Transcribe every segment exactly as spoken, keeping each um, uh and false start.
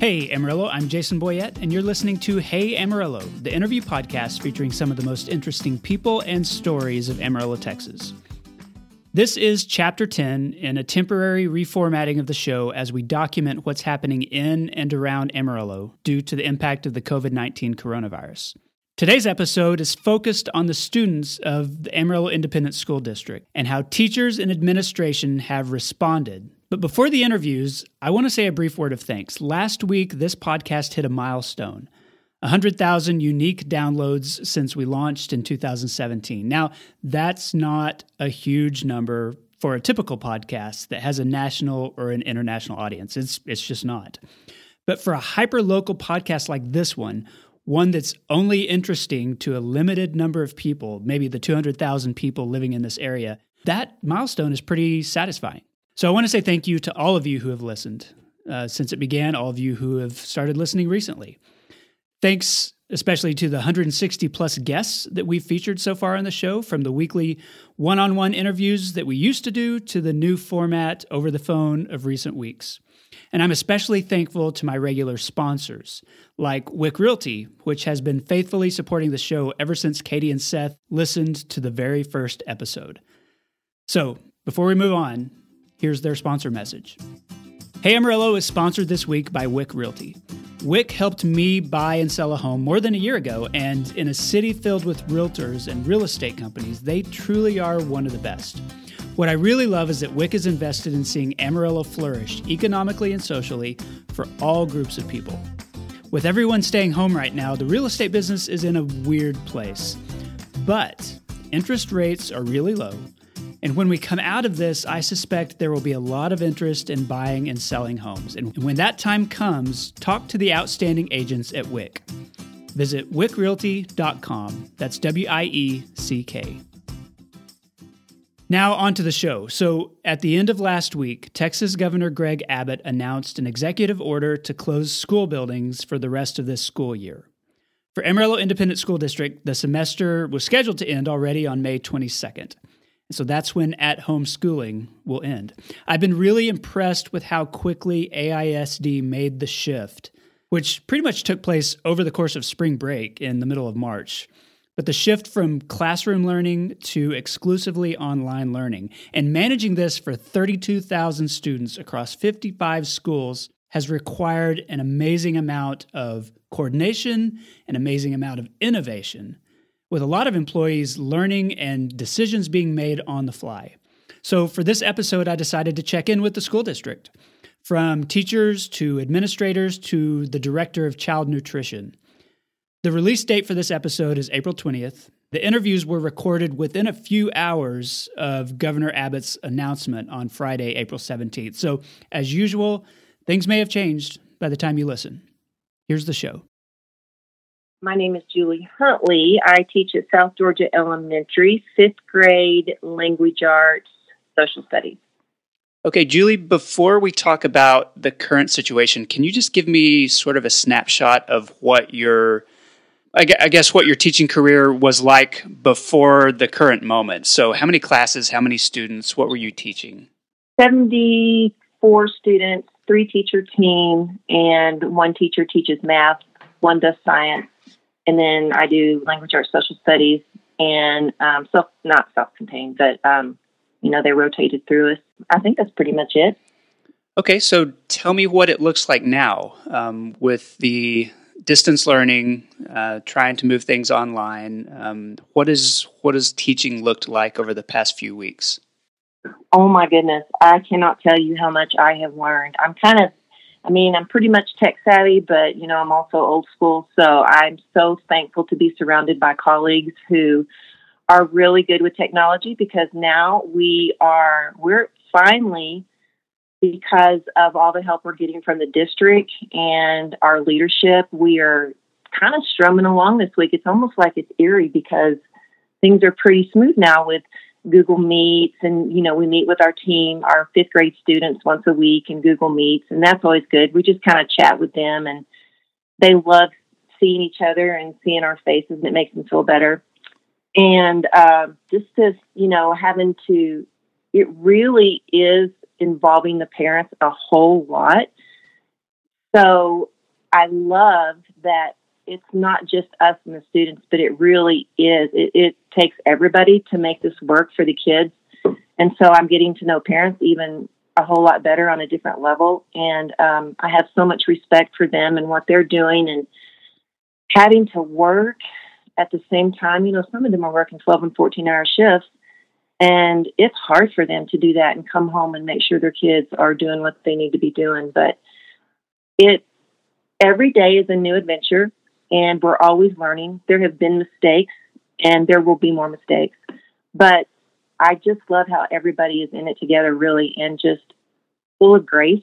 Hey Amarillo, I'm Jason Boyette, and you're listening to Hey Amarillo, the interview podcast featuring some of the most interesting people and stories of Amarillo, Texas. This is Chapter ten in a temporary reformatting of the show as we document what's happening in and around Amarillo due to the impact of the covid nineteen coronavirus. Today's episode is focused on the students of the Amarillo Independent School District and how teachers and administration have responded. But before the interviews, I want to say a brief word of thanks. Last week, this podcast hit a milestone, one hundred thousand unique downloads since we launched in two thousand seventeen. Now, that's not a huge number for a typical podcast that has a national or an international audience. It's, it's just not. But for a hyper-local podcast like this one, one that's only interesting to a limited number of people, maybe the two hundred thousand people living in this area, that milestone is pretty satisfying. So I want to say thank you to all of you who have listened uh, since it began, all of you who have started listening recently. Thanks especially to the one hundred sixty plus guests that we've featured so far on the show, from the weekly one-on-one interviews that we used to do to the new format over the phone of recent weeks. And I'm especially thankful to my regular sponsors, like Wick Realty, which has been faithfully supporting the show ever since Katie and Seth listened to the very first episode. So before we move on, here's their sponsor message. Hey Amarillo is sponsored this week by Wick Realty. Wick helped me buy and sell a home more than a year ago, and in a city filled with realtors and real estate companies, they truly are one of the best. What I really love is that Wick is invested in seeing Amarillo flourish economically and socially for all groups of people. With everyone staying home right now, the real estate business is in a weird place, but interest rates are really low. And when we come out of this, I suspect there will be a lot of interest in buying and selling homes. And when that time comes, talk to the outstanding agents at Wick. Visit wick realty dot com. That's W I E C K. Now on to the show. So at the end of last week, Texas Governor Greg Abbott announced an executive order to close school buildings for the rest of this school year. For Amarillo Independent School District, the semester was scheduled to end already on May twenty-second. So that's when at-home schooling will end. I've been really impressed with how quickly A I S D made the shift, which pretty much took place over the course of spring break in the middle of March. But the shift from classroom learning to exclusively online learning and managing this for thirty-two thousand students across fifty-five schools has required an amazing amount of coordination, an amazing amount of innovation, with a lot of employees learning and decisions being made on the fly. So for this episode, I decided to check in with the school district, from teachers to administrators to the director of child nutrition. The release date for this episode is April twentieth. The interviews were recorded within a few hours of Governor Abbott's announcement on Friday, April seventeenth. So as usual, things may have changed by the time you listen. Here's the show. My name is Julie Huntley. I teach at South Georgia Elementary, fifth grade, language arts, social studies. Okay, Julie, before we talk about the current situation, can you just give me sort of a snapshot of what your, I guess, what your teaching career was like before the current moment? So how many classes, how many students, what were you teaching? seventy-four students, three teacher team, and one teacher teaches math, one does science. And then I do language arts, social studies, and um, self, not self-contained, but, um, you know, they rotated through us. I think that's pretty much it. Okay, so tell me what it looks like now um, with the distance learning, uh, trying to move things online. Um, what is what has teaching looked like over the past few weeks? Oh, my goodness. I cannot tell you how much I have learned. I'm kind of I mean, I'm pretty much tech savvy, but, you know, I'm also old school. So I'm so thankful to be surrounded by colleagues who are really good with technology, because now we are, we're finally, because of all the help we're getting from the district and our leadership, we are kind of strumming along this week. It's almost like it's eerie because things are pretty smooth now with Google Meets, and, you know, we meet with our team, our fifth grade students once a week in Google Meets, and that's always good. We just kind of chat with them, and they love seeing each other and seeing our faces, and it makes them feel better. And uh, just to, you know, having to, it really is involving the parents a whole lot. So I love that it's not just us and the students, but it really is. It, it takes everybody to make this work for the kids. And so I'm getting to know parents even a whole lot better on a different level. And um, I have so much respect for them and what they're doing and having to work at the same time. You know, some of them are working twelve and fourteen hour shifts, and it's hard for them to do that and come home and make sure their kids are doing what they need to be doing. But it every day is a new adventure, and we're always learning. There have been mistakes, and there will be more mistakes. But I just love how everybody is in it together, really, and just full of grace.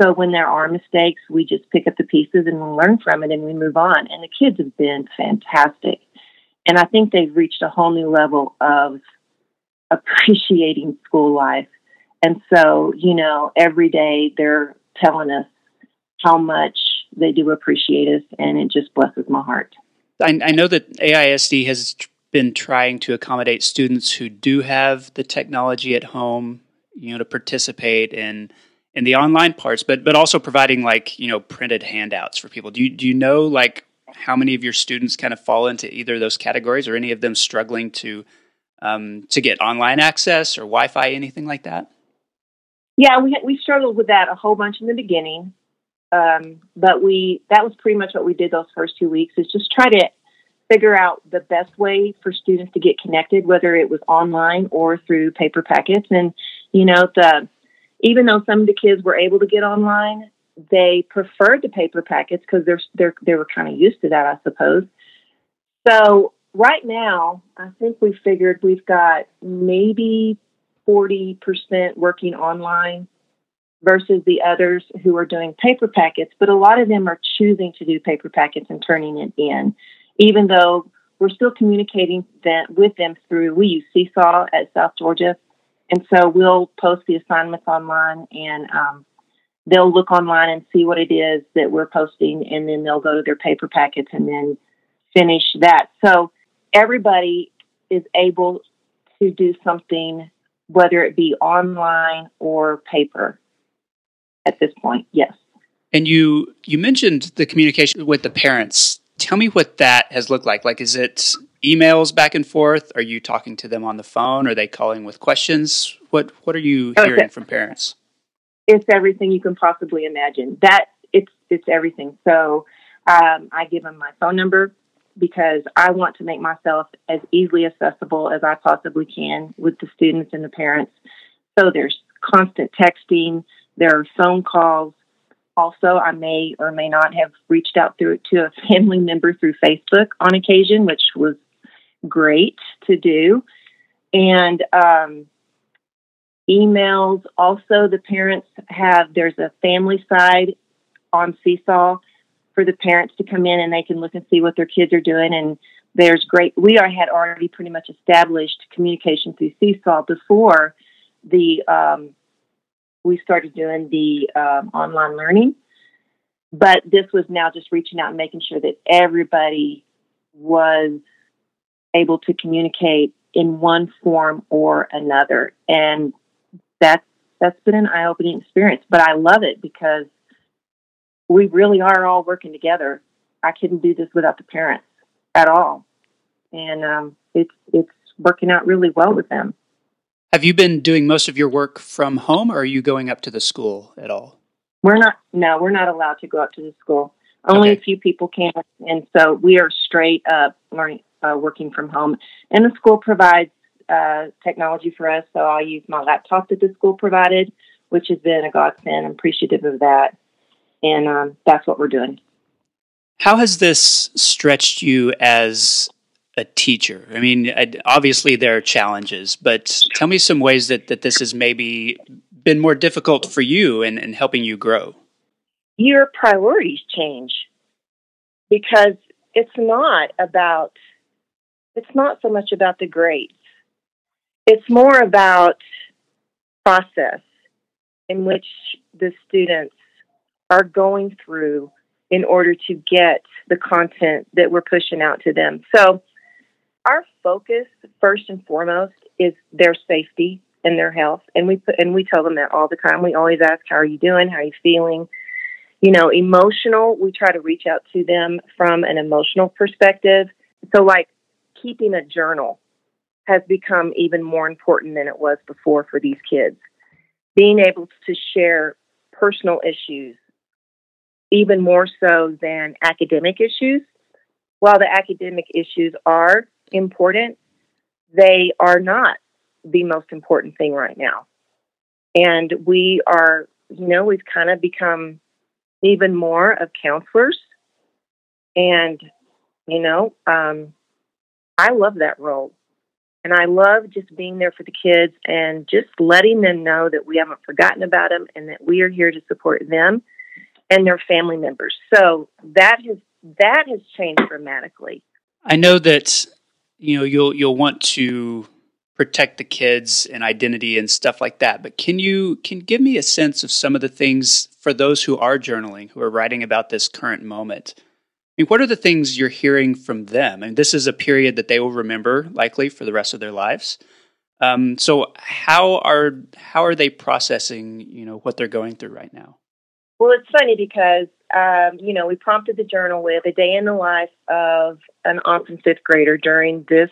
So when there are mistakes, we just pick up the pieces and we learn from it and we move on. And the kids have been fantastic. And I think they've reached a whole new level of appreciating school life. And so, you know, every day they're telling us how much they do appreciate us, and it just blesses my heart. I, I know that A I S D has been trying to accommodate students who do have the technology at home, you know, to participate in in the online parts, but but also providing, like, you know, printed handouts for people. Do you do you know, like, how many of your students kind of fall into either of those categories, or any of them struggling to um, to get online access or Wi-Fi, anything like that? Yeah, we we struggled with that a whole bunch in the beginning, um, but we that was pretty much what we did those first two weeks is just try to figure out the best way for students to get connected, whether it was online or through paper packets. And, you know, the even though some of the kids were able to get online, they preferred the paper packets because they're, they're, they were kind of used to that, I suppose. So right now, I think we figured we've got maybe forty percent working online versus the others who are doing paper packets, but a lot of them are choosing to do paper packets and turning it in, even though we're still communicating that with them through, we use Seesaw at South Georgia. And so we'll post the assignments online, and um, they'll look online and see what it is that we're posting, and then they'll go to their paper packets and then finish that. So everybody is able to do something, whether it be online or paper at this point, yes. And you, you mentioned the communication with the parents. Tell me what that has looked like. Like, is it emails back and forth? Are you talking to them on the phone? Are they calling with questions? What What are you oh, hearing from parents? It's everything you can possibly imagine. That it's it's everything. So um, I give them my phone number because I want to make myself as easily accessible as I possibly can with the students and the parents. So there's constant texting. There are phone calls. Also, I may or may not have reached out through to a family member through Facebook on occasion, which was great to do. And um, emails, also the parents have, there's a family side on Seesaw for the parents to come in and they can look and see what their kids are doing. And there's great, we are, had already pretty much established communication through Seesaw before the um, we started doing the um, online learning. But this was now just reaching out and making sure that everybody was able to communicate in one form or another. And that's, that's been an eye-opening experience. But I love it because we really are all working together. I couldn't do this without the parents at all. And um, it's it's working out really well with them. Have you been doing most of your work from home, or are you going up to the school at all? We're not. No, we're not allowed to go up to the school. Only okay. A few people can. And so we are straight up learning, uh, working from home. And the school provides uh, technology for us. So I'll use my laptop that the school provided, which has been a godsend. I'm appreciative of that. And um, that's what we're doing. How has this stretched you as a teacher? I mean, obviously there are challenges, but tell me some ways that, that this has maybe been more difficult for you and, and helping you grow. Your priorities change because it's not about, it's not so much about the grades. It's more about process in which the students are going through in order to get the content that we're pushing out to them. So our focus, first and foremost, is their safety and their health. And we put, and we tell them that all the time. We always ask, how are you doing? How are you feeling? You know, emotional, we try to reach out to them from an emotional perspective. So like keeping a journal has become even more important than it was before for these kids. Being able to share personal issues, even more so than academic issues. While the academic issues are important, they are not the most important thing right now. And we are, you know, we've kind of become even more of counselors. And, you know, um, I love that role. And I love just being there for the kids and just letting them know that we haven't forgotten about them and that we are here to support them and their family members. So that has that has changed dramatically. I know that, you know, you'll you'll want to protect the kids and identity and stuff like that. But can you can give me a sense of some of the things for those who are journaling, who are writing about this current moment? I mean, what are the things you're hearing from them? And this is a period that they will remember likely for the rest of their lives. Um, so how are how are they processing, you know, what they're going through right now? Well, it's funny because, um, you know, we prompted the journal with a day in the life of an awesome fifth grader during this.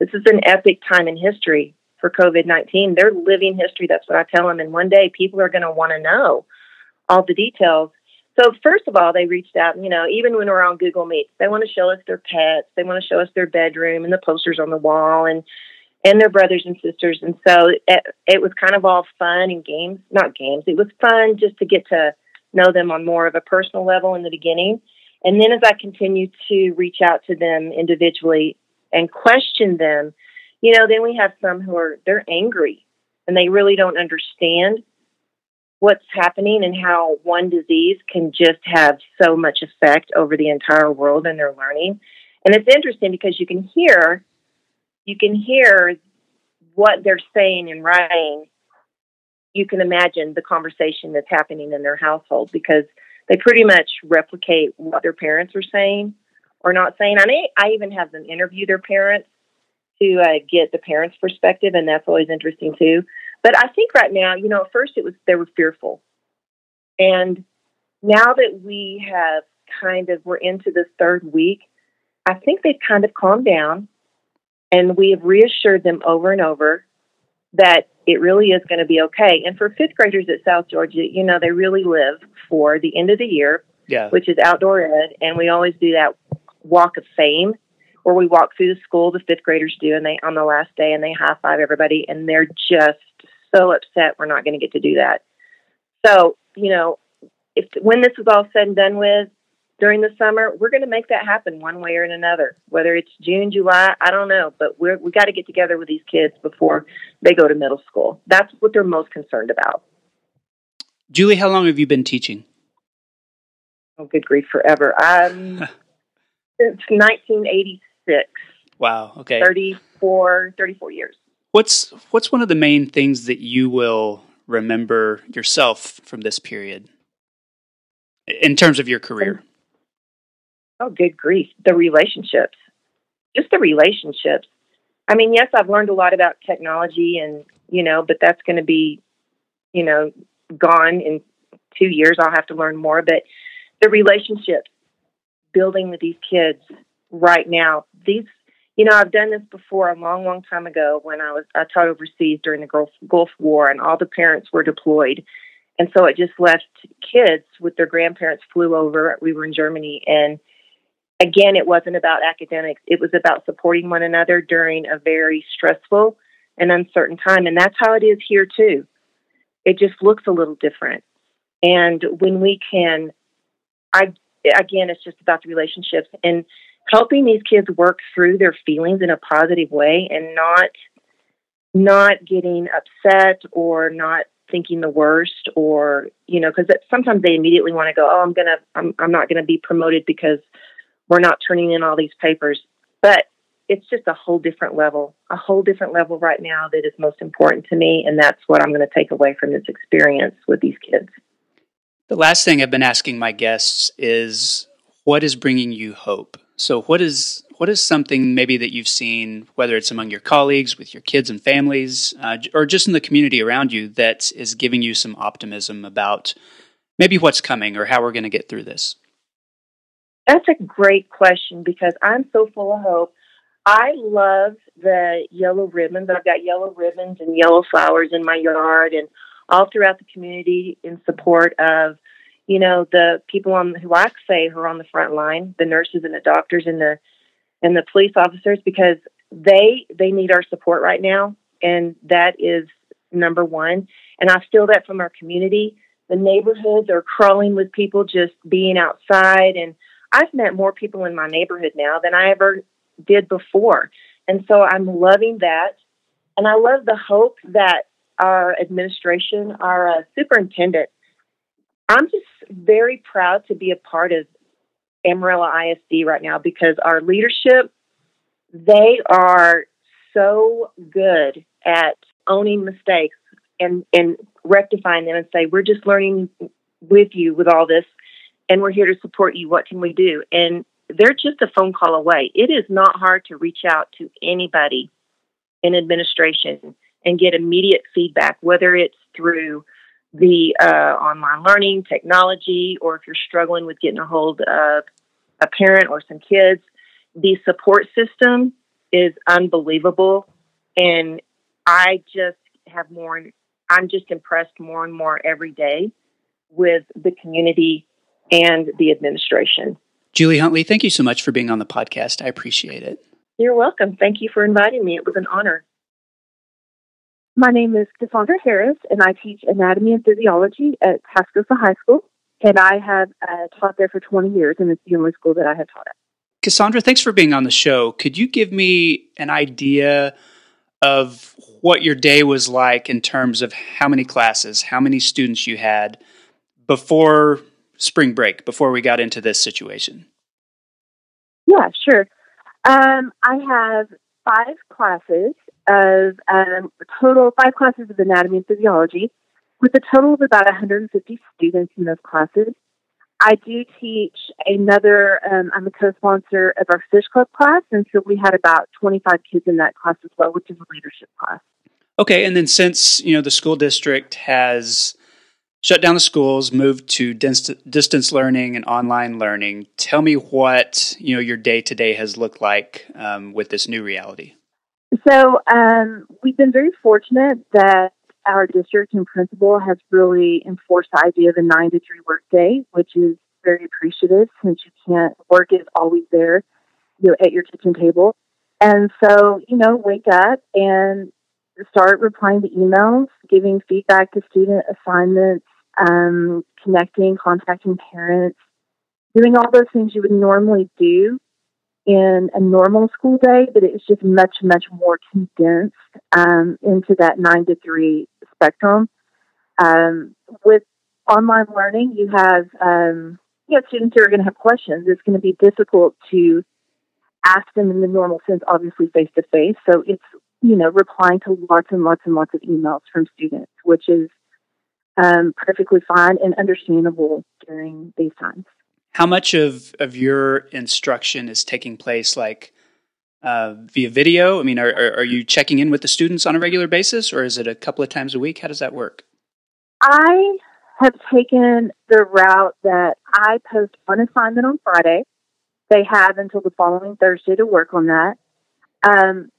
This is an epic time in history for covid nineteen. They're living history. That's what I tell them. And one day people are going to want to know all the details. So first of all, they reached out, you know, even when we're on Google Meets, they want to show us their pets. They want to show us their bedroom and the posters on the wall and, and their brothers and sisters. And so it, it was kind of all fun and games, not games. It was fun just to get to know them on more of a personal level in the beginning. And then as I continue to reach out to them individually and question them, you know, then we have some who are, they're angry and they really don't understand what's happening and how one disease can just have so much effect over the entire world and their learning. And it's interesting because you can hear, you can hear what they're saying in writing. You can imagine the conversation that's happening in their household because they pretty much replicate what their parents are saying or not saying. I mean, I even have them interview their parents to uh, get the parents' perspective, and that's always interesting too. But I think right now, you know, at first it was, they were fearful. And now that we have kind of, we're into this third week, I think they've kind of calmed down and we have reassured them over and over that it really is going to be okay. And for fifth graders at South Georgia, you know, they really live for the end of the year, yeah. which is outdoor ed. And we always do that walk of fame where we walk through the school, the fifth graders do, and they, on the last day, and they high five everybody. And they're just so upset we're not going to get to do that. So, you know, if when this is all said and done with during the summer, we're going to make that happen one way or another, whether it's June, July, I don't know, but we're, we got to get together with these kids before they go to middle school. That's what they're most concerned about. Julie, how long have you been teaching? Oh, good grief, forever. Um, since nineteen eighty-six. Wow. Okay. thirty-four, thirty-four years. What's what's one of the main things that you will remember yourself from this period in terms of your career? Oh, good grief. The relationships. Just the relationships. I mean, yes, I've learned a lot about technology and, you know, but that's going to be, you know, gone in two years. I'll have to learn more. But the relationships, building with these kids right now, these You know, I've done this before a long, long time ago when I was I taught overseas during the Gulf, Gulf War and all the parents were deployed. And so it just left kids with their grandparents flew over. We were in Germany. And again, it wasn't about academics. It was about supporting one another during a very stressful and uncertain time. And that's how it is here, too. It just looks a little different. And when we can, I again, it's just about the relationships and helping these kids work through their feelings in a positive way and not not getting upset or not thinking the worst or, you know, because sometimes they immediately want to go, oh, I'm going to, I'm, I'm not going to be promoted because we're not turning in all these papers. But it's just a whole different level, a whole different level right now that is most important to me. And that's what I'm going to take away from this experience with these kids. The last thing I've been asking my guests is, what is bringing you hope? So what is what is something maybe that you've seen, whether it's among your colleagues, with your kids and families, uh, or just in the community around you, that is giving you some optimism about maybe what's coming or how we're going to get through this? That's a great question because I'm so full of hope. I love the yellow ribbons. I've got yellow ribbons and yellow flowers in my yard and all throughout the community in support of, you know, the people on who I say who are on the front line, the nurses and the doctors and the and the police officers, because they they need our support right now, and that is number one. And I feel that from our community. The neighborhoods are crawling with people just being outside, and I've met more people in my neighborhood now than I ever did before. And so I'm loving that. And I love the hope that our administration, our uh, superintendent, I'm just very proud to be a part of Amarillo I S D right now because our leadership, they are so good at owning mistakes and, and rectifying them and say, we're just learning with you with all this, and we're here to support you. What can we do? And they're just a phone call away. It is not hard to reach out to anybody in administration and get immediate feedback, whether it's through the uh, online learning technology, or if you're struggling with getting a hold of a parent or some kids. The support system is unbelievable. And I just have more, I'm just impressed more and more every day with the community and the administration. Julie Huntley, thank you so much for being on the podcast. I appreciate it. You're welcome. Thank you for inviting me. It was an honor. My name is Cassandra Harris, and I teach anatomy and physiology at Tascosa High School, and I have uh, taught there for twenty years, and it's the only school that I have taught at. Cassandra, thanks for being on the show. Could you give me an idea of what your day was like in terms of how many classes, how many students you had before spring break, before we got into this situation? Yeah, sure. Um, I have five classes. Of um, total five classes of anatomy and physiology, with a total of about one hundred fifty students in those classes. I do teach another, um, I'm a co-sponsor of our Fish Club class, and so we had about twenty-five kids in that class as well, which is a leadership class. Okay, and then since, you know, the school district has shut down the schools, moved to distance learning and online learning, tell me what, you know, your day-to-day has looked like um, with this new reality. So um, we've been very fortunate that our district and principal has really enforced the idea of a nine to three work day, which is very appreciative since you can't, work is always there, you know, at your kitchen table. And so, you know, wake up and start replying to emails, giving feedback to student assignments, um, connecting, contacting parents, doing all those things you would normally do in a normal school day, but it's just much, much more condensed um, into that nine to three spectrum. Um, with online learning, you have um, you know, students who are going to have questions. It's going to be difficult to ask them in the normal sense, obviously face to face. So it's, you know, replying to lots and lots and lots of emails from students, which is um, perfectly fine and understandable during these times. How much of, of your instruction is taking place, like, uh, via video? I mean, are, are are you checking in with the students on a regular basis, or is it a couple of times a week? How does that work? I have taken the route that I post one assignment on Friday. They have until the following Thursday to work on that. Um,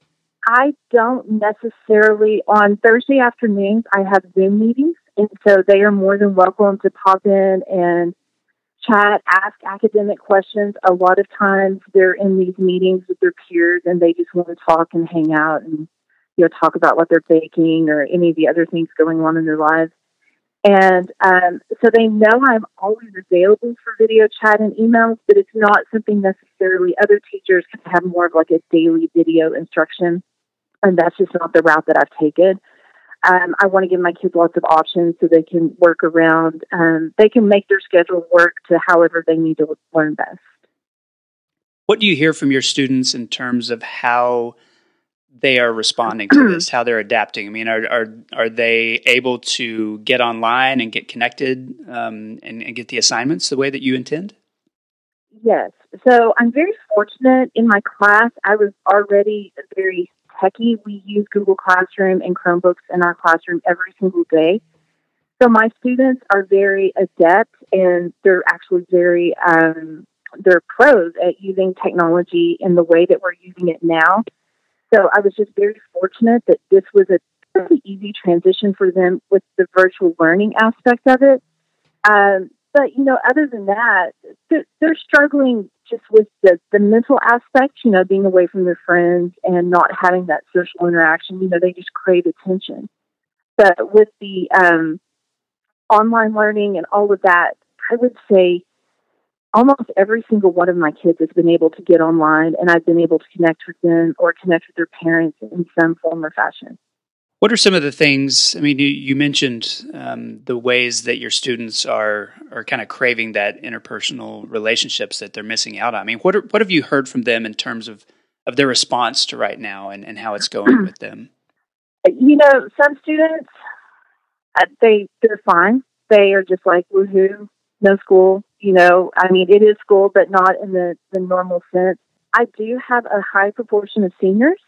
I don't necessarily, on Thursday afternoons, I have Zoom meetings, and so they are more than welcome to pop in and chat, ask academic questions. A lot of times they're in these meetings with their peers and they just want to talk and hang out and, you know, talk about what they're baking or any of the other things going on in their lives. And um, so they know I'm always available for video chat and emails, but it's not something necessarily other teachers can have more of like a daily video instruction. And that's just not the route that I've taken. Um, I want to give my kids lots of options so they can work around, um, they can make their schedule work to however they need to learn best. What do you hear from your students in terms of how they are responding to this, how they're adapting? I mean, are are, are they able to get online and get connected um, and, and get the assignments the way that you intend? Yes. So I'm very fortunate in my class. I was already very techie. We use Google Classroom and Chromebooks in our classroom every single day. So my students are very adept, and they're actually very, um, they're pros at using technology in the way that we're using it now. So I was just very fortunate that this was a pretty easy transition for them with the virtual learning aspect of it. Um, but, you know, other than that, they're, they're struggling just with the, the mental aspect, you know, being away from their friends and not having that social interaction. You know, they just crave attention. But with the um, online learning and all of that, I would say almost every single one of my kids has been able to get online, and I've been able to connect with them or connect with their parents in some form or fashion. What are some of the things, I mean, you, you mentioned um, the ways that your students are are kind of craving that interpersonal relationships that they're missing out on. I mean, what are, what have you heard from them in terms of, of their response to right now and, and how it's going with them? You know, some students, they, they're fine. They are just like, woohoo, no school. You know, I mean, it is school, but not in the, the normal sense. I do have a high proportion of seniors.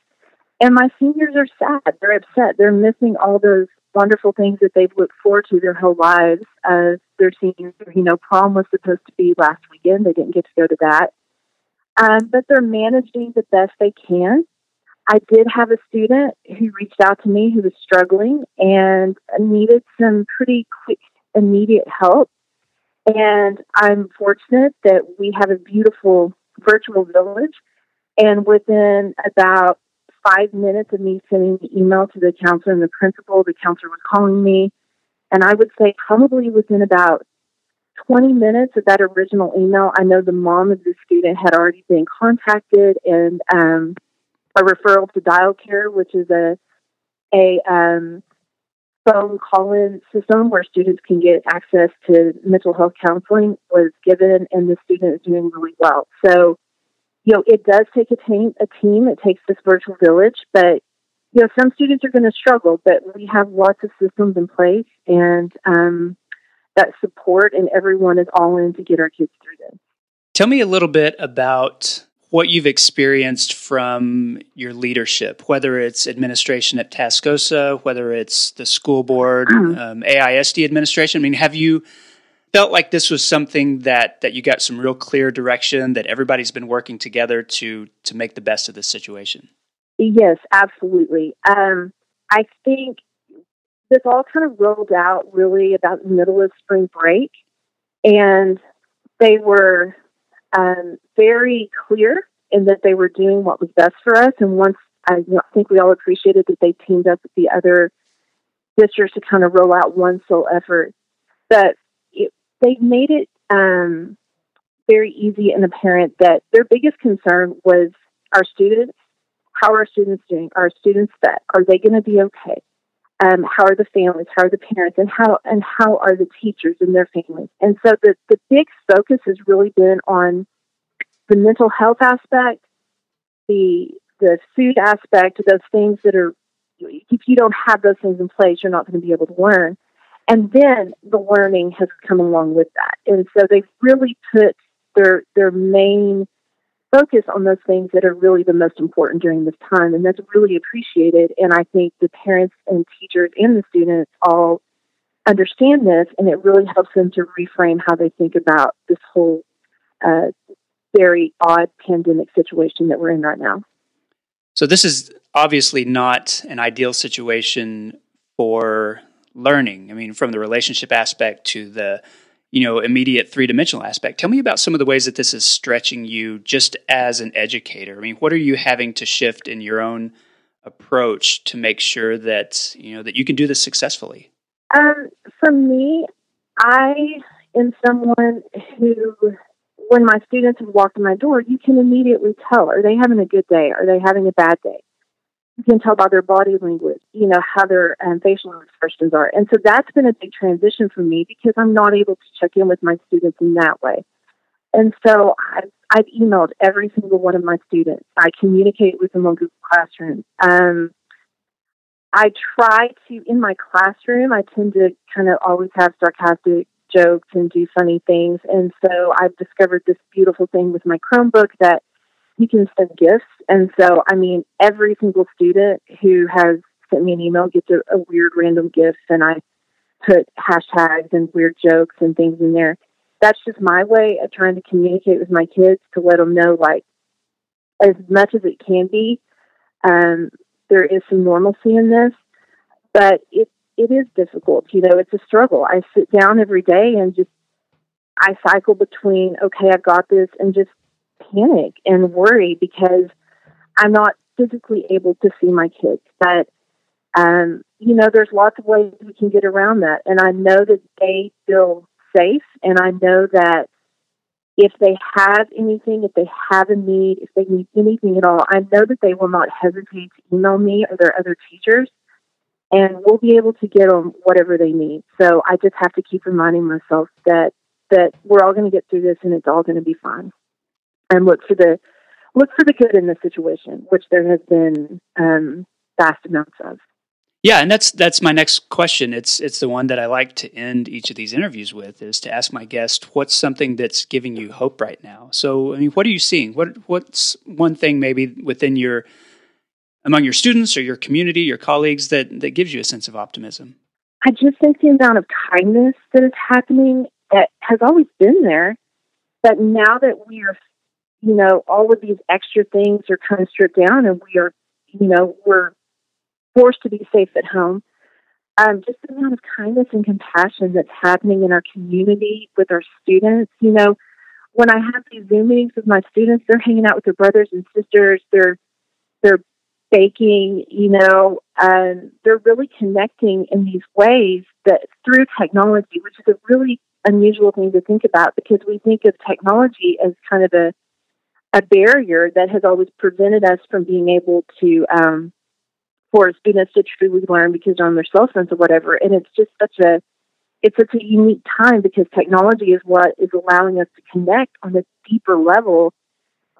And my seniors are sad. They're upset. They're missing all those wonderful things that they've looked forward to their whole lives as their seniors. You know, prom was supposed to be last weekend. They didn't get to go to that. Um, but they're managing the best they can. I did have a student who reached out to me who was struggling and needed some pretty quick, immediate help. And I'm fortunate that we have a beautiful virtual village. And within about five minutes of me sending the email to the counselor and the principal, the counselor was calling me. And I would say probably within about twenty minutes of that original email, I know the mom of the student had already been contacted and um, a referral to Dial Care, which is a, a um, phone call-in system where students can get access to mental health counseling, was given, and the student is doing really well. So, you know, it does take a team, a team. It takes this virtual village, but, you know, some students are going to struggle, but we have lots of systems in place, and um, that support, and everyone is all in to get our kids through this. Tell me a little bit about what you've experienced from your leadership, whether it's administration at Tascosa, whether it's the school board, um, A I S D administration. I mean, have you felt like this was something that, that you got some real clear direction, that everybody's been working together to to make the best of this situation? Yes, absolutely. Um, I think this all kind of rolled out really about the middle of spring break, and they were um, very clear in that they were doing what was best for us. And once I, you know, I think we all appreciated that they teamed up with the other districts to kind of roll out one sole effort. But they've made it um, very easy and apparent that their biggest concern was our students. How are our students doing? Are students fed? Are they going to be okay? Um, how are the families? How are the parents? And how and how are the teachers and their families? And so the, the big focus has really been on the mental health aspect, the the food aspect, those things that are, if you don't have those things in place, you're not going to be able to learn. And then the learning has come along with that. And so they've really put their their main focus on those things that are really the most important during this time. And that's really appreciated. And I think the parents and teachers and the students all understand this. And it really helps them to reframe how they think about this whole uh, very odd pandemic situation that we're in right now. So this is obviously not an ideal situation for learning. I mean, from the relationship aspect to the, you know, immediate three-dimensional aspect. Tell me about some of the ways that this is stretching you just as an educator. I mean, what are you having to shift in your own approach to make sure that, you know, that you can do this successfully? Um, for me, I am someone who, when my students have walked in my door, you can immediately tell, are they having a good day? Are they having a bad day? You can tell by their body language, you know, how their um, facial expressions are. And so that's been a big transition for me because I'm not able to check in with my students in that way. And so I've, I've emailed every single one of my students. I communicate with them on Google Classroom. Um, I try to, in my classroom, I tend to kind of always have sarcastic jokes and do funny things. And so I've discovered this beautiful thing with my Chromebook that you can send gifts. And so, I mean, every single student who has sent me an email gets a, a weird random gift, and I put hashtags and weird jokes and things in there. That's just my way of trying to communicate with my kids to let them know, like, as much as it can be, um, there is some normalcy in this, but it it is difficult. You know, it's a struggle. I sit down every day and just, I cycle between, okay, I've got this, and just panic and worry because I'm not physically able to see my kids. But, um, you know, there's lots of ways we can get around that. And I know that they feel safe, and I know that if they have anything, if they have a need, if they need anything at all, I know that they will not hesitate to email me or their other teachers, and we'll be able to get them whatever they need. So I just have to keep reminding myself that that we're all going to get through this, and it's all going to be fine. And look for the look for the good in the situation, which there has been um, vast amounts of. Yeah, and that's that's my next question. It's it's the one that I like to end each of these interviews with, is to ask my guest, what's something that's giving you hope right now? So, I mean, what are you seeing? What what's one thing maybe within your among your students or your community, your colleagues, that that gives you a sense of optimism? I just think the amount of kindness that is happening, that has always been there, but now that we are, you know, all of these extra things are kind of stripped down, and we are, you know, we're forced to be safe at home. Um, just the amount of kindness and compassion that's happening in our community with our students. You know, when I have these Zoom meetings with my students, they're hanging out with their brothers and sisters. They're they're baking. You know, um, they're really connecting in these ways that through technology, which is a really unusual thing to think about, because we think of technology as kind of a a barrier that has always prevented us from being able to, um, for students to truly learn because they're on their cell phones or whatever. And it's just such a, it's such a unique time, because technology is what is allowing us to connect on a deeper level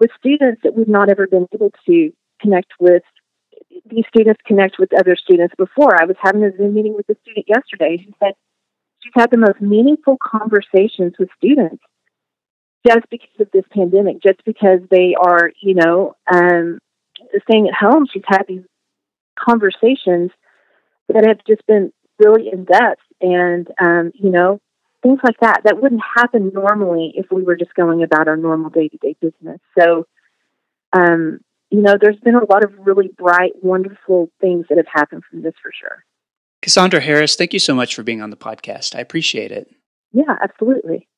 with students that we've not ever been able to connect with. These students connect with other students before. I was having a Zoom meeting with a student yesterday who said she's had the most meaningful conversations with students just because of this pandemic, just because they are, you know, um, staying at home. She's had these conversations that have just been really in-depth and, um, you know, things like that. That wouldn't happen normally if we were just going about our normal day-to-day business. So, um, you know, there's been a lot of really bright, wonderful things that have happened from this, for sure. Cassandra Harris, thank you so much for being on the podcast. I appreciate it. Yeah, absolutely.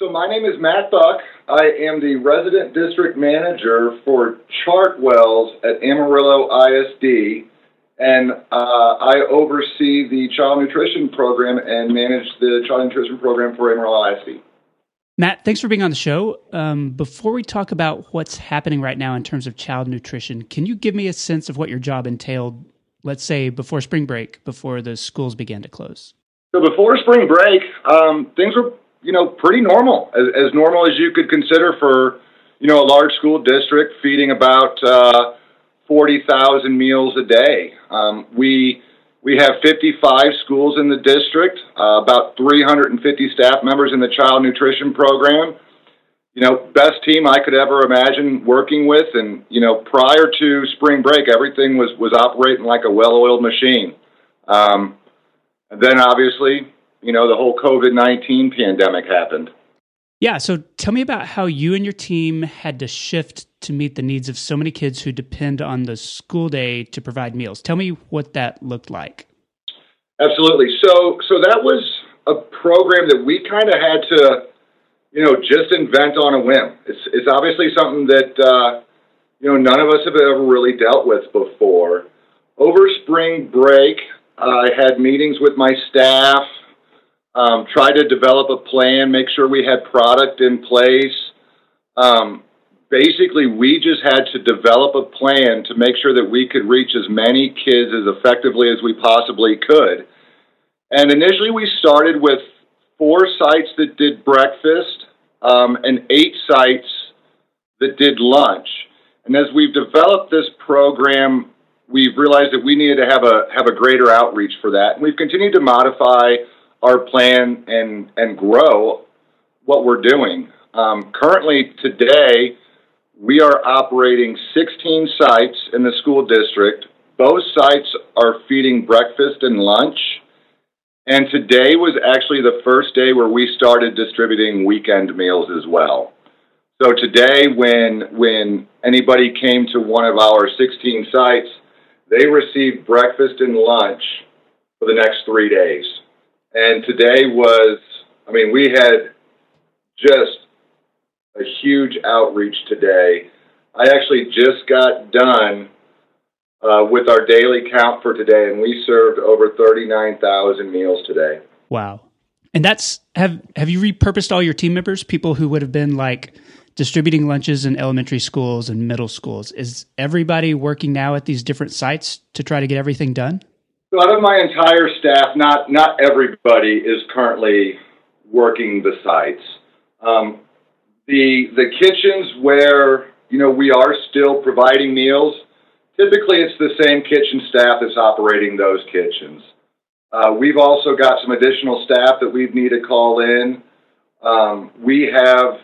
So my name is Matt Buck. I am the resident district manager for Chartwells at Amarillo I S D, and uh, I oversee the child nutrition program and manage the child nutrition program for Amarillo I S D. Matt, thanks for being on the show. Um, before we talk about what's happening right now in terms of child nutrition, can you give me a sense of what your job entailed, let's say, before spring break, before the schools began to close? So before spring break, um, things were, you know, pretty normal, as, as normal as you could consider for, you know, a large school district feeding about uh, forty thousand meals a day. Um, we we have fifty-five schools in the district, uh, about three hundred fifty staff members in the child nutrition program. You know, best team I could ever imagine working with. And, you know, prior to spring break, everything was, was operating like a well-oiled machine. Um, and then obviously, you know, the whole COVID nineteen pandemic happened. Yeah. So tell me about how you and your team had to shift to meet the needs of so many kids who depend on the school day to provide meals. Tell me what that looked like. Absolutely. So, so that was a program that we kind of had to, you know, just invent on a whim. It's, it's obviously something that, uh, you know, none of us have ever really dealt with before. Over spring break, I had meetings with my staff. Um, try to develop a plan, make sure we had product in place. Um, basically, we just had to develop a plan to make sure that we could reach as many kids as effectively as we possibly could. And initially, we started with four sites that did breakfast um, and eight sites that did lunch. And as we've developed this program, we've realized that we needed to have a have a greater outreach for that. And we've continued to modify our plan and and grow what we're doing. Um, currently, today, we are operating sixteen sites in the school district. Both sites are feeding breakfast and lunch, And today was actually the first day where we started distributing weekend meals as well. So today, when when anybody came to one of our sixteen sites, they received breakfast and lunch for the next three days. And today was, I mean, we had just a huge outreach today. I actually just got done uh, with our daily count for today, and we served over thirty-nine thousand meals today. Wow. And that's, have have you repurposed all your team members, people who would have been like distributing lunches in elementary schools and middle schools? Is everybody working now at these different sites to try to get everything done? So out of my entire staff, not not everybody is currently working the sites. Um, the the kitchens where, you know, we are still providing meals, typically it's the same kitchen staff that's operating those kitchens. Uh, we've also got some additional staff that we need to call in. Um, we have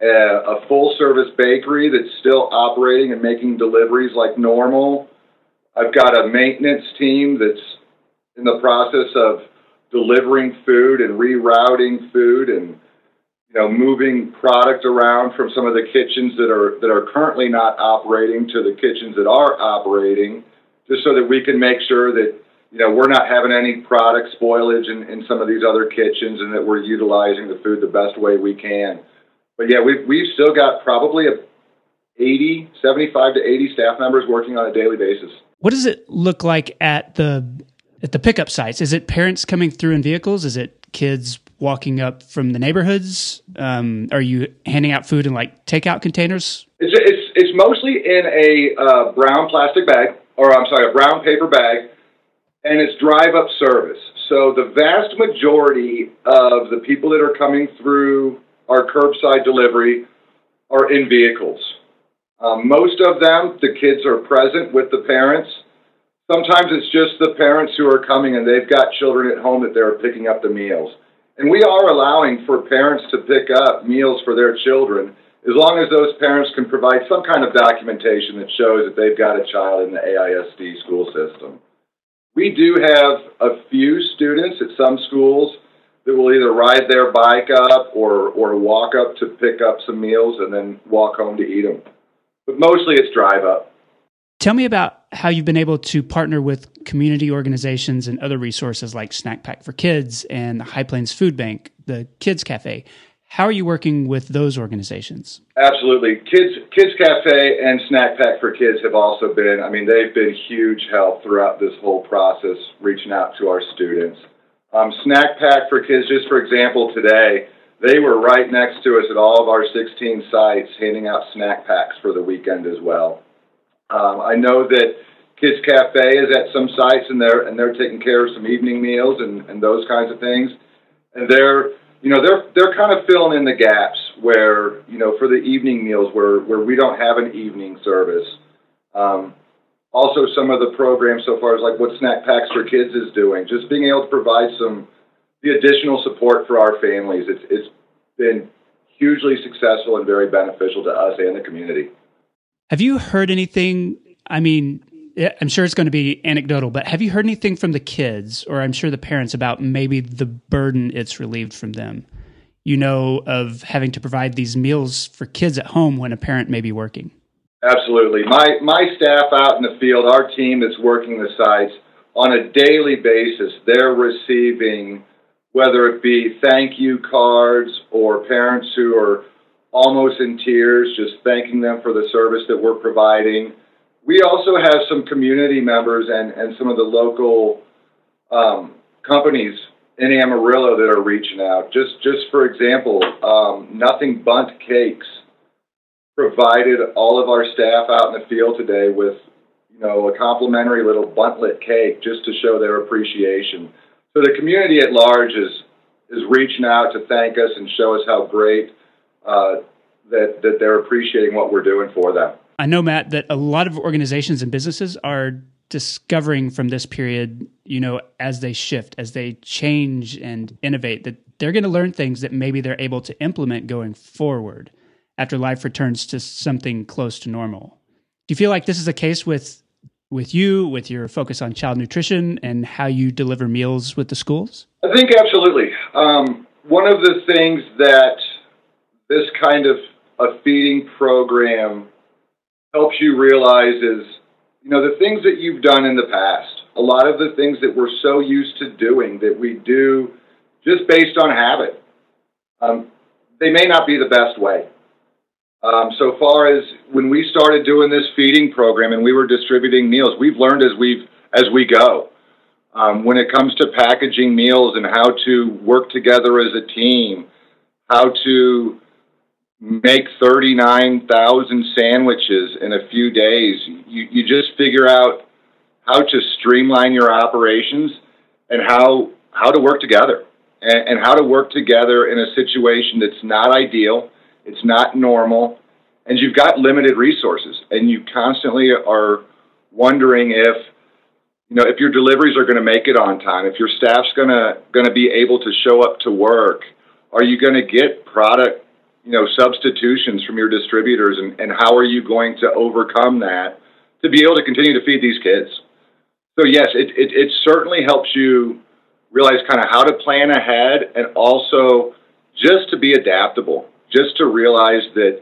a, a full-service bakery that's still operating and making deliveries like normal. I've got a maintenance team that's in the process of delivering food and rerouting food and, you know, moving product around from some of the kitchens that are that are currently not operating to the kitchens that are operating, just so that we can make sure that, you know, we're not having any product spoilage in, in some of these other kitchens and that we're utilizing the food the best way we can. But yeah, we've, we've still got probably eighty, seventy-five to eighty staff members working on a daily basis. What does it look like at the at the pickup sites? Is it parents coming through in vehicles? Is it kids walking up from the neighborhoods? Um, are you handing out food in like takeout containers? It's it's, it's mostly in a uh, brown plastic bag, or I'm sorry, a brown paper bag. And it's drive-up service. So the vast majority of the people that are coming through our curbside delivery are in vehicles. Um, most of them, the kids are present with the parents. Sometimes it's just the parents who are coming and they've got children at home that they're picking up the meals. And we are allowing for parents to pick up meals for their children as long as those parents can provide some kind of documentation that shows that they've got a child in the A I S D school system. We do have a few students at some schools that will either ride their bike up or, or walk up to pick up some meals and then walk home to eat them. But mostly it's drive up. Tell me about how you've been able to partner with community organizations and other resources like Snack Pack for Kids and the High Plains Food Bank, the Kids Cafe. How are you working with those organizations? Absolutely. Kids Kids Cafe and Snack Pack for Kids have also been, I mean, they've been huge help throughout this whole process, reaching out to our students. Um, Snack Pack for Kids, just for example, today, they were right next to us at all of our sixteen sites handing out snack packs for the weekend as well. Um, I know that Kids Cafe is at some sites, and they're, and they're taking care of some evening meals and, and those kinds of things. And they're... You know, they're they're kind of filling in the gaps where, you know, for the evening meals where, where we don't have an evening service. Um, also, some of the programs so far is like what Snack Packs for Kids is doing, just being able to provide some the additional support for our families. It's it's been hugely successful and very beneficial to us and the community. Have you heard anything? I mean, I'm sure it's going to be anecdotal, but have you heard anything from the kids, or I'm sure the parents, about maybe the burden it's relieved from them, you know, of having to provide these meals for kids at home when a parent may be working? Absolutely. My my staff out in the field, our team that's working the sites, on a daily basis, they're receiving, whether it be thank you cards or parents who are almost in tears, just thanking them for the service that we're providing. We also have some community members and, and some of the local um, companies in Amarillo that are reaching out. Just just for example, um, Nothing Bunt Cakes provided all of our staff out in the field today with, you know, a complimentary little buntlet cake just to show their appreciation. So the community at large is is reaching out to thank us and show us how great uh, that that they're appreciating what we're doing for them. I know, Matt, that a lot of organizations and businesses are discovering from this period, you know, as they shift, as they change and innovate, that they're going to learn things that maybe they're able to implement going forward after life returns to something close to normal. Do you feel like this is the case with with you, with your focus on child nutrition and how you deliver meals with the schools? I think absolutely. Um, one of the things that this kind of a feeding program helps you realize is, you know, the things that you've done in the past, a lot of the things that we're so used to doing that we do just based on habit, um, they may not be the best way. Um, so far as when we started doing this feeding program and we were distributing meals, we've learned as we've as we go. Um, when it comes to packaging meals and how to work together as a team, how to make thirty-nine thousand sandwiches in a few days, you, you just figure out how to streamline your operations and how how to work together and, and how to work together in a situation that's not ideal. It's not normal, and you've got limited resources, and you constantly are wondering if, you know, if your deliveries are going to make it on time, if your staff's going to going to be able to show up to work, are you going to get product, you know, substitutions from your distributors, and, and how are you going to overcome that to be able to continue to feed these kids? So, yes, it it, it certainly helps you realize kind of how to plan ahead and also just to be adaptable. Just to realize that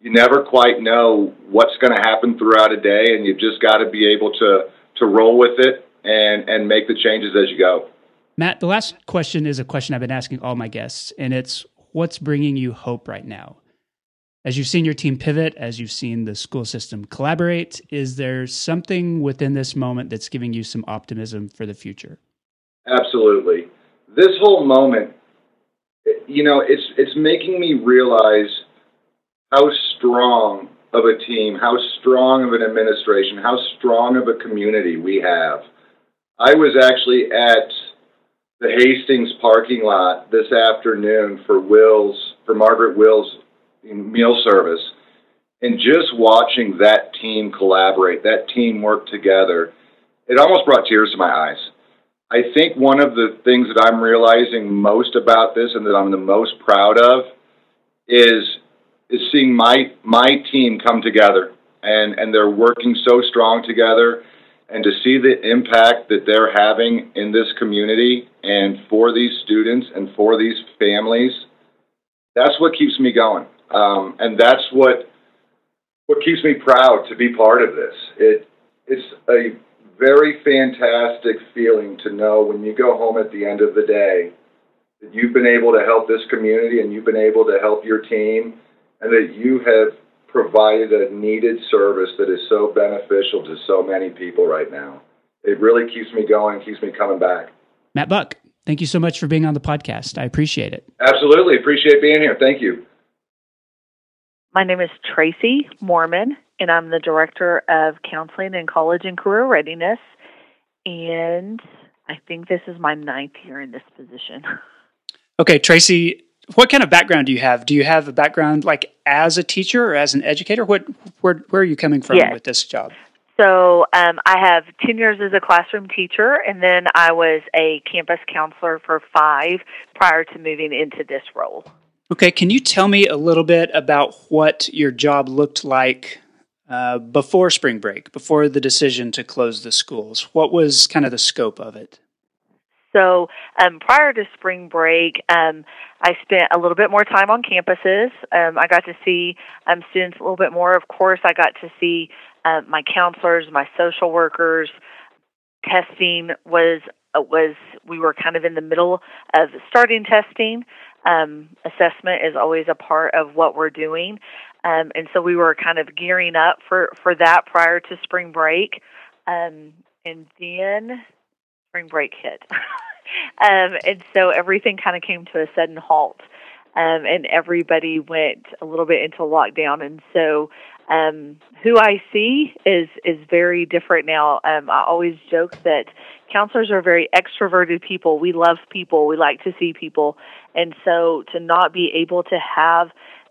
you never quite know what's going to happen throughout a day, and you've just got to be able to to roll with it and, and make the changes as you go. Matt, the last question is a question I've been asking all my guests, and it's what's bringing you hope right now? As you've seen your team pivot, as you've seen the school system collaborate, is there something within this moment that's giving you some optimism for the future? Absolutely. This whole moment, you know, it's it's making me realize how strong of a team, how strong of an administration, how strong of a community we have. I was actually at the Hastings parking lot this afternoon for Will's, for Margaret Will's meal service, and just watching that team collaborate, that team work together, it almost brought tears to my eyes. I think one of the things that I'm realizing most about this and that I'm the most proud of is is seeing my my team come together and, and they're working so strong together, and to see the impact that they're having in this community and for these students and for these families, that's what keeps me going. Um, and that's what what keeps me proud to be part of this. It it's a very fantastic feeling to know when you go home at the end of the day that you've been able to help this community and you've been able to help your team, and that you have provided a needed service that is so beneficial to so many people right now. It really keeps me going, keeps me coming back. Matt Buck, thank you so much for being on the podcast. I appreciate it. Absolutely. Appreciate being here. Thank you. My name is Tracy Mormon, and I'm the Director of Counseling and College and Career Readiness, and I think this is my ninth year in this position. Okay, Tracy, what kind of background do you have? Do you have a background like as a teacher or as an educator? What, where, where are you coming from yes. with this job? So um, I have ten years as a classroom teacher, and then I was a campus counselor for five prior to moving into this role. Okay, can you tell me a little bit about what your job looked like Uh, before spring break, before the decision to close the schools? What was kind of the scope of it? So um, prior to spring break, um, I spent a little bit more time on campuses. Um, I got to see um, students a little bit more. Of course, I got to see uh, my counselors, my social workers. Testing was, uh, was we were kind of in the middle of starting testing. Um, assessment is always a part of what we're doing. Um, and so we were kind of gearing up for, for that prior to spring break. Um, and then spring break hit. um, and so everything kind of came to a sudden halt. Um, and everybody went a little bit into lockdown. And so um, who I see is, is very different now. Um, I always joke that counselors are very extroverted people. We love people. We like to see people. And so to not be able to have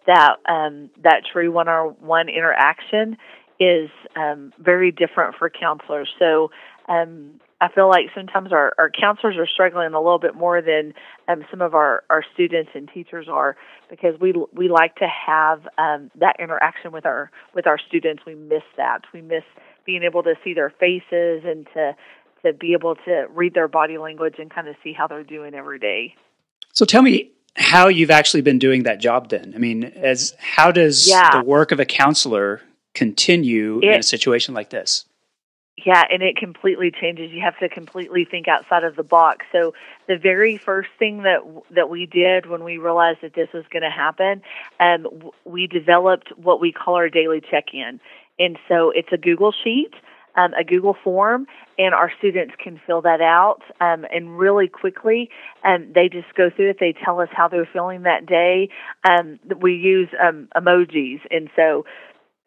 that um, that true one-on-one interaction is um, very different for counselors. So um, I feel like sometimes our, our counselors are struggling a little bit more than um, some of our, our students and teachers are, because we we like to have um, that interaction with our with our students. We miss that. We miss being able to see their faces and to to be able to read their body language and kind of see how they're doing every day. So tell me how you've actually been doing that job then. I mean, as how does yeah. the work of a counselor continue it, in a situation like this? Yeah, and it completely changes. You have to completely think outside of the box. So the very first thing that that we did when we realized that this was going to happen, um, we developed what we call our daily check-in. And so it's a Google sheet, um, a Google form, and our students can fill that out. Um, and really quickly, um, they just go through it. They tell us how they're feeling that day. Um, we use um, emojis. And so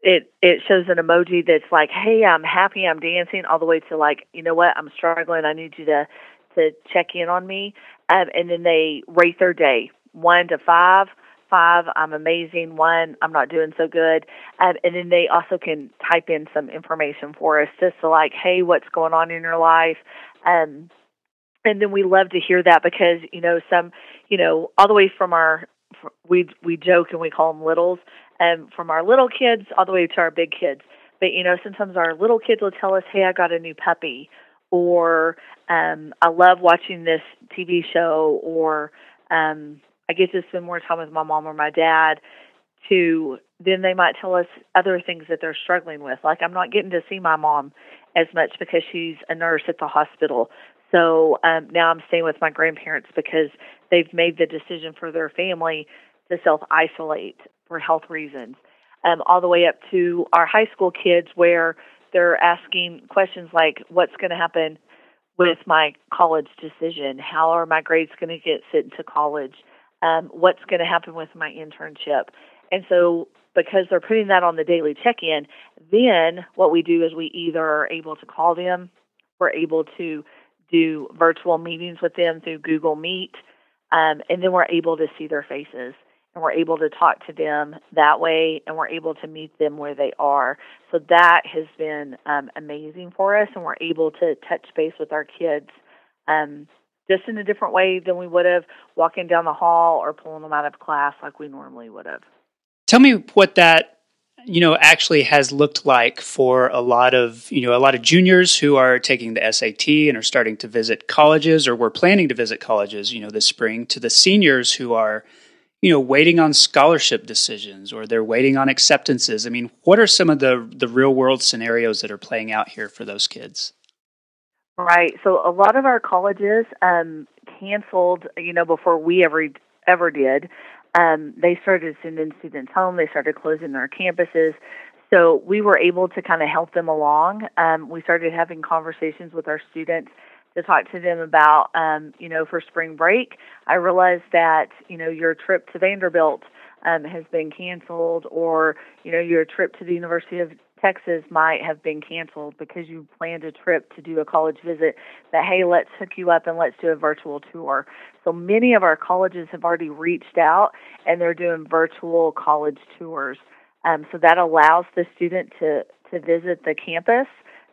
it it shows an emoji that's like, hey, I'm happy, I'm dancing, all the way to like, you know what, I'm struggling, I need you to, to check in on me. Um, and then they rate their day, one to five. Five, I'm amazing. One, I'm not doing so good. Um, and then they also can type in some information for us just to like, hey, what's going on in your life? Um, and then we love to hear that because, you know, some, you know, all the way from our, we we joke and we call them littles, um, from our little kids all the way to our big kids. But, you know, sometimes our little kids will tell us, hey, I got a new puppy, or um, I love watching this T V show, or um I get to spend more time with my mom or my dad. To then they might tell us other things that they're struggling with. Like, I'm not getting to see my mom as much because she's a nurse at the hospital. So um, now I'm staying with my grandparents because they've made the decision for their family to self-isolate for health reasons. Um, all the way up to our high school kids where they're asking questions like, what's going to happen with my college decision? How are my grades going to get sent to college? Um, what's going to happen with my internship? And so because they're putting that on the daily check-in, then what we do is we either are able to call them, we're able to do virtual meetings with them through Google Meet, um, and then we're able to see their faces, and we're able to talk to them that way, and we're able to meet them where they are. So that has been um, amazing for us, and we're able to touch base with our kids um just in a different way than we would have walking down the hall or pulling them out of class like we normally would have. Tell me what that, you know, actually has looked like for a lot of, you know, a lot of juniors who are taking the S A T and are starting to visit colleges or were planning to visit colleges, you know, this spring, to the seniors who are, you know, waiting on scholarship decisions or they're waiting on acceptances. I mean, what are some of the, the real world scenarios that are playing out here for those kids? Right. So a lot of our colleges um, canceled, you know, before we ever ever did. Um, they started sending students home. They started closing their campuses. So we were able to kind of help them along. Um, we started having conversations with our students to talk to them about, um, you know, for spring break, I realized that, you know, your trip to Vanderbilt um, has been canceled, or, you know, your trip to the University of Texas might have been canceled because you planned a trip to do a college visit, but hey, let's hook you up and let's do a virtual tour. So many of our colleges have already reached out and they're doing virtual college tours. Um, so that allows the student to, to visit the campus.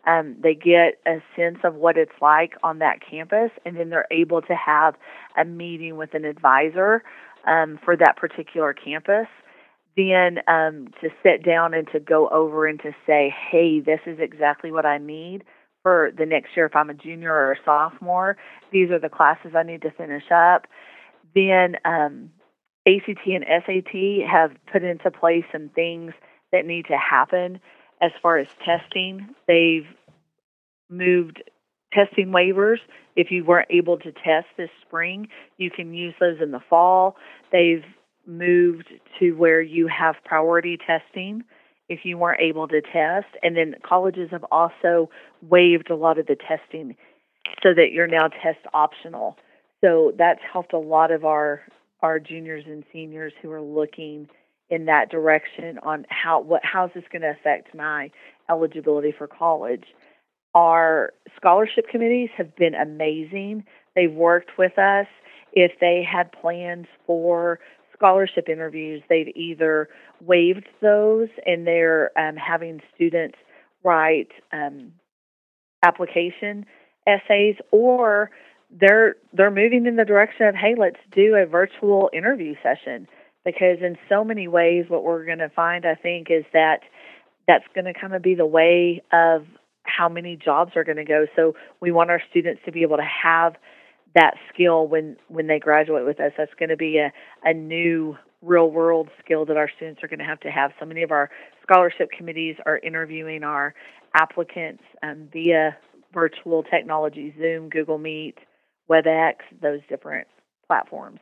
Um, they get a sense of what it's like on that campus, and then they're able to have a meeting with an advisor um, for that particular campus. Then um, to sit down and to go over and to say, hey, this is exactly what I need for the next year if I'm a junior or a sophomore. These are the classes I need to finish up. Then um, A C T and S A T have put into place some things that need to happen as far as testing. They've moved testing waivers. If you weren't able to test this spring, you can use those in the fall. They've moved to where you have priority testing if you weren't able to test. And then colleges have also waived a lot of the testing so that you're now test optional. So that's helped a lot of our, our juniors and seniors who are looking in that direction on how what how's this going to affect my eligibility for college. Our scholarship committees have been amazing. They've worked with us. If they had plans for scholarship interviews, they've either waived those and they're um, having students write um, application essays, or they're they're moving in the direction of, hey, let's do a virtual interview session, because in so many ways what we're going to find, I think, is that that's going to kind of be the way of how many jobs are going to go. So we want our students to be able to have that skill when, when they graduate with us. That's going to be a, a new real-world skill that our students are going to have to have. So many of our scholarship committees are interviewing our applicants um, via virtual technology, Zoom, Google Meet, WebEx, those different platforms.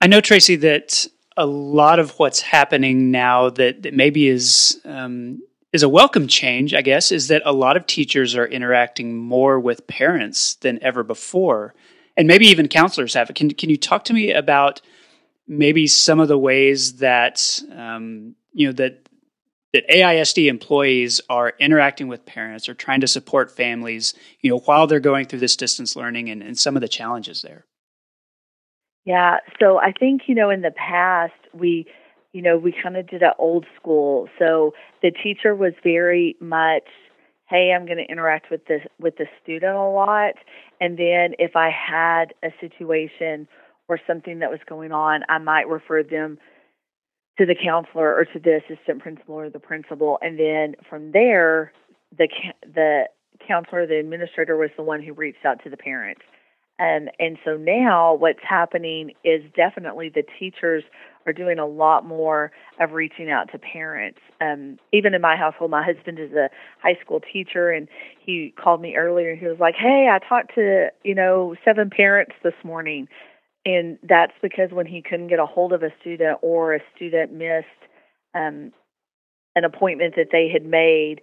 I know, Tracy, that a lot of what's happening now that, that maybe is um, is a welcome change, I guess, is that a lot of teachers are interacting more with parents than ever before, and maybe even counselors have. Can can you talk to me about maybe some of the ways that um, you know that that A I S D employees are interacting with parents or trying to support families, you know, while they're going through this distance learning and, and some of the challenges there? Yeah, so I think, you know, in the past, we, you know, we kind of did an old school. So the teacher was very much, hey, I'm going to interact with this with the student a lot. And then if I had a situation or something that was going on, I might refer them to the counselor or to the assistant principal or the principal. And then from there, the the counselor, the administrator was the one who reached out to the parent. Um, and so now what's happening is definitely the teachers are doing a lot more of reaching out to parents. Um, even in my household, my husband is a high school teacher, and he called me earlier. He was like, hey, I talked to, you know, seven parents this morning. And that's because when he couldn't get a hold of a student or a student missed um, an appointment that they had made,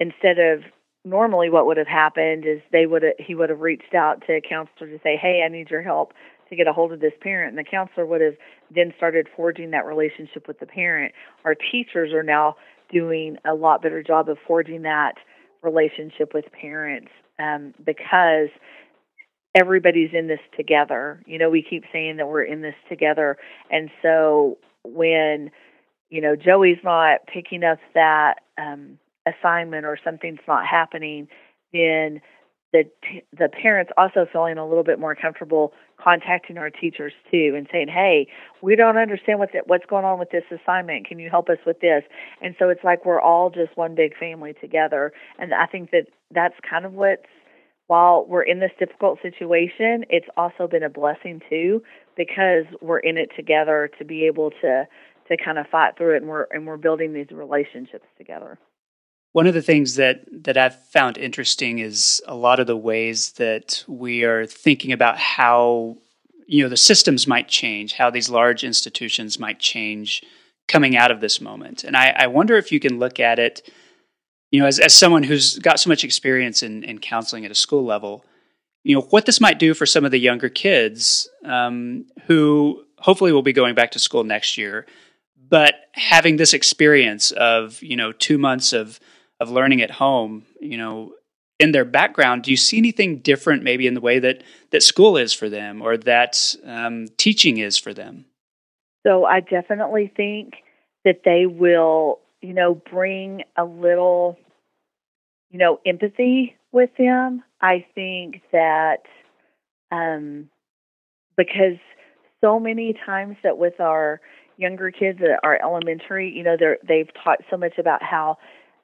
instead of normally what would have happened is they would have, he would have reached out to a counselor to say, hey, I need your help to get a hold of this parent. And the counselor would have then started forging that relationship with the parent. Our teachers are now doing a lot better job of forging that relationship with parents um, because everybody's in this together. You know, we keep saying that we're in this together. And so when, you know, Joey's not picking up that um, assignment or something's not happening, then the the parents also feeling a little bit more comfortable contacting our teachers too and saying, hey, we don't understand what's, what's going on with this assignment. Can you help us with this? And so it's like we're all just one big family together. And I think that that's kind of what's, while we're in this difficult situation, it's also been a blessing too, because we're in it together to be able to to kind of fight through it, and we're and we're building these relationships together. One of the things that, that I've found interesting is a lot of the ways that we are thinking about how, you know, the systems might change, how these large institutions might change coming out of this moment. And I, I wonder if you can look at it, you know, as, as someone who's got so much experience in, in counseling at a school level, you know, what this might do for some of the younger kids um, who hopefully will be going back to school next year, but having this experience of, you know, two months of of learning at home, you know, in their background. Do you see anything different maybe in the way that, that school is for them or that um, teaching is for them? So I definitely think that they will, you know, bring a little, you know, empathy with them. I think that um, because so many times that with our younger kids at our elementary, you know, they're, they've taught so much about how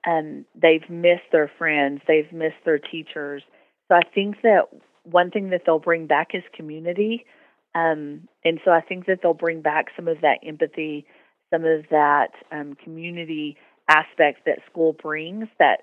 um, they've missed their friends, they've missed their teachers. So I think that one thing that they'll bring back is community. Um, and so I think that they'll bring back some of that empathy, some of that um, community aspect that school brings that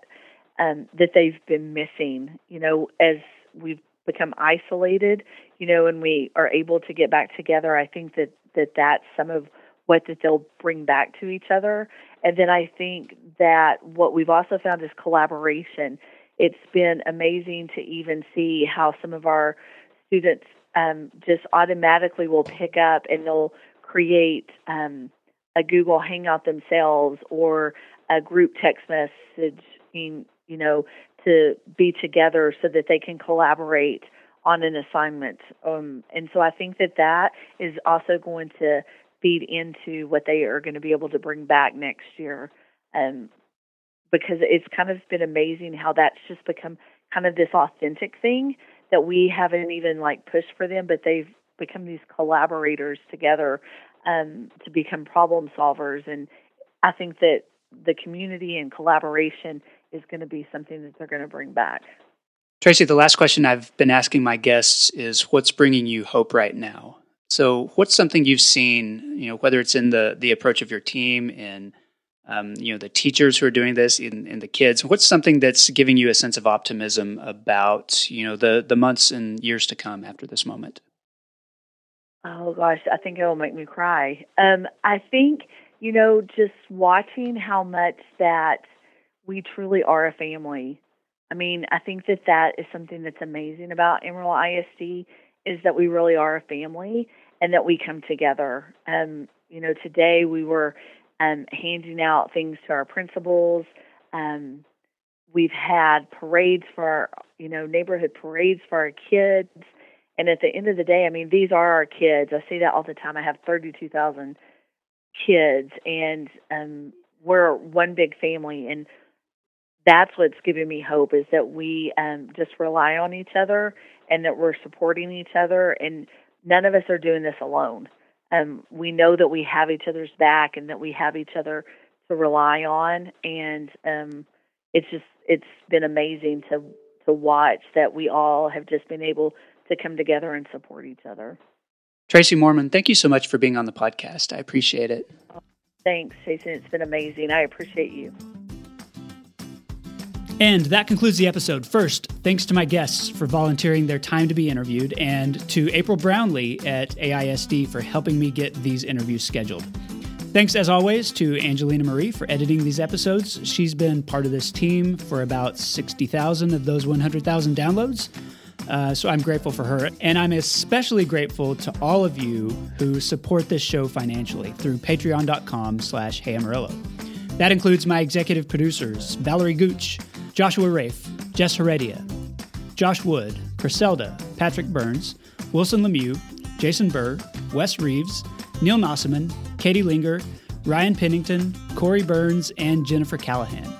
Um, that they've been missing, you know, as we've become isolated, you know, and we are able to get back together. I think that, that that's some of what that they'll bring back to each other. And then I think that what we've also found is collaboration. It's been amazing to even see how some of our students um, just automatically will pick up and they'll create um, a Google Hangout themselves or a group text message, you know, to be together so that they can collaborate on an assignment. Um, and so I think that that is also going to feed into what they are going to be able to bring back next year. Um, because it's kind of been amazing how that's just become kind of this authentic thing that we haven't even like pushed for them, but they've become these collaborators together um, to become problem solvers. And I think that the community and collaboration is going to be something that they're going to bring back. Tracy, the last question I've been asking my guests is, what's bringing you hope right now? So what's something you've seen, you know, whether it's in the, the approach of your team and, um, you know, the teachers who are doing this and, and the kids, what's something that's giving you a sense of optimism about, you know, the, the months and years to come after this moment? Oh, gosh, I think it'll make me cry. Um, I think, you know, just watching how much that we truly are a family. I mean, I think that that is something that's amazing about Amarillo I S D is that we really are a family and that we come together. Um, you know, today we were um, handing out things to our principals. Um, we've had parades for our, you know, neighborhood parades for our kids. And at the end of the day, I mean, these are our kids. I say that all the time. I have thirty-two thousand kids, and um, we're one big family. And that's what's giving me hope, is that we um, just rely on each other and that we're supporting each other. And none of us are doing this alone. Um, we know that we have each other's back and that we have each other to rely on. And um, it's just, it's been amazing to, to watch that we all have just been able to come together and support each other. Tracy Mormon, thank you so much for being on the podcast. I appreciate it. Thanks, Jason. It's been amazing. I appreciate you. And that concludes the episode. First, thanks to my guests for volunteering their time to be interviewed, and to April Brownlee at A I S D for helping me get these interviews scheduled. Thanks, as always, to Angelina Marie for editing these episodes. She's been part of this team for about sixty thousand of those one hundred thousand downloads. Uh, so I'm grateful for her, and I'm especially grateful to all of you who support this show financially through patreon.com slash heyamarillo. That includes my executive producers, Valerie Gooch, Joshua Rafe, Jess Heredia, Josh Wood, Griselda, Patrick Burns, Wilson Lemieux, Jason Burr, Wes Reeves, Neil Nossaman, Katie Linger, Ryan Pennington, Corey Burns, and Jennifer Callahan.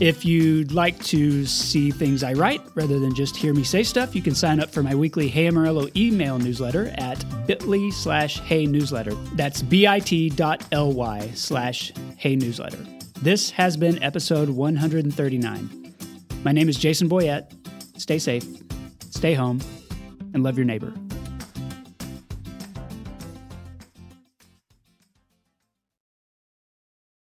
If you'd like to see things I write rather than just hear me say stuff, you can sign up for my weekly Hey Amarillo email newsletter at bit.ly slash hey newsletter. That's bit.ly slash hey newsletter. This has been episode one hundred thirty-nine. My name is Jason Boyette. Stay safe, stay home, and love your neighbor.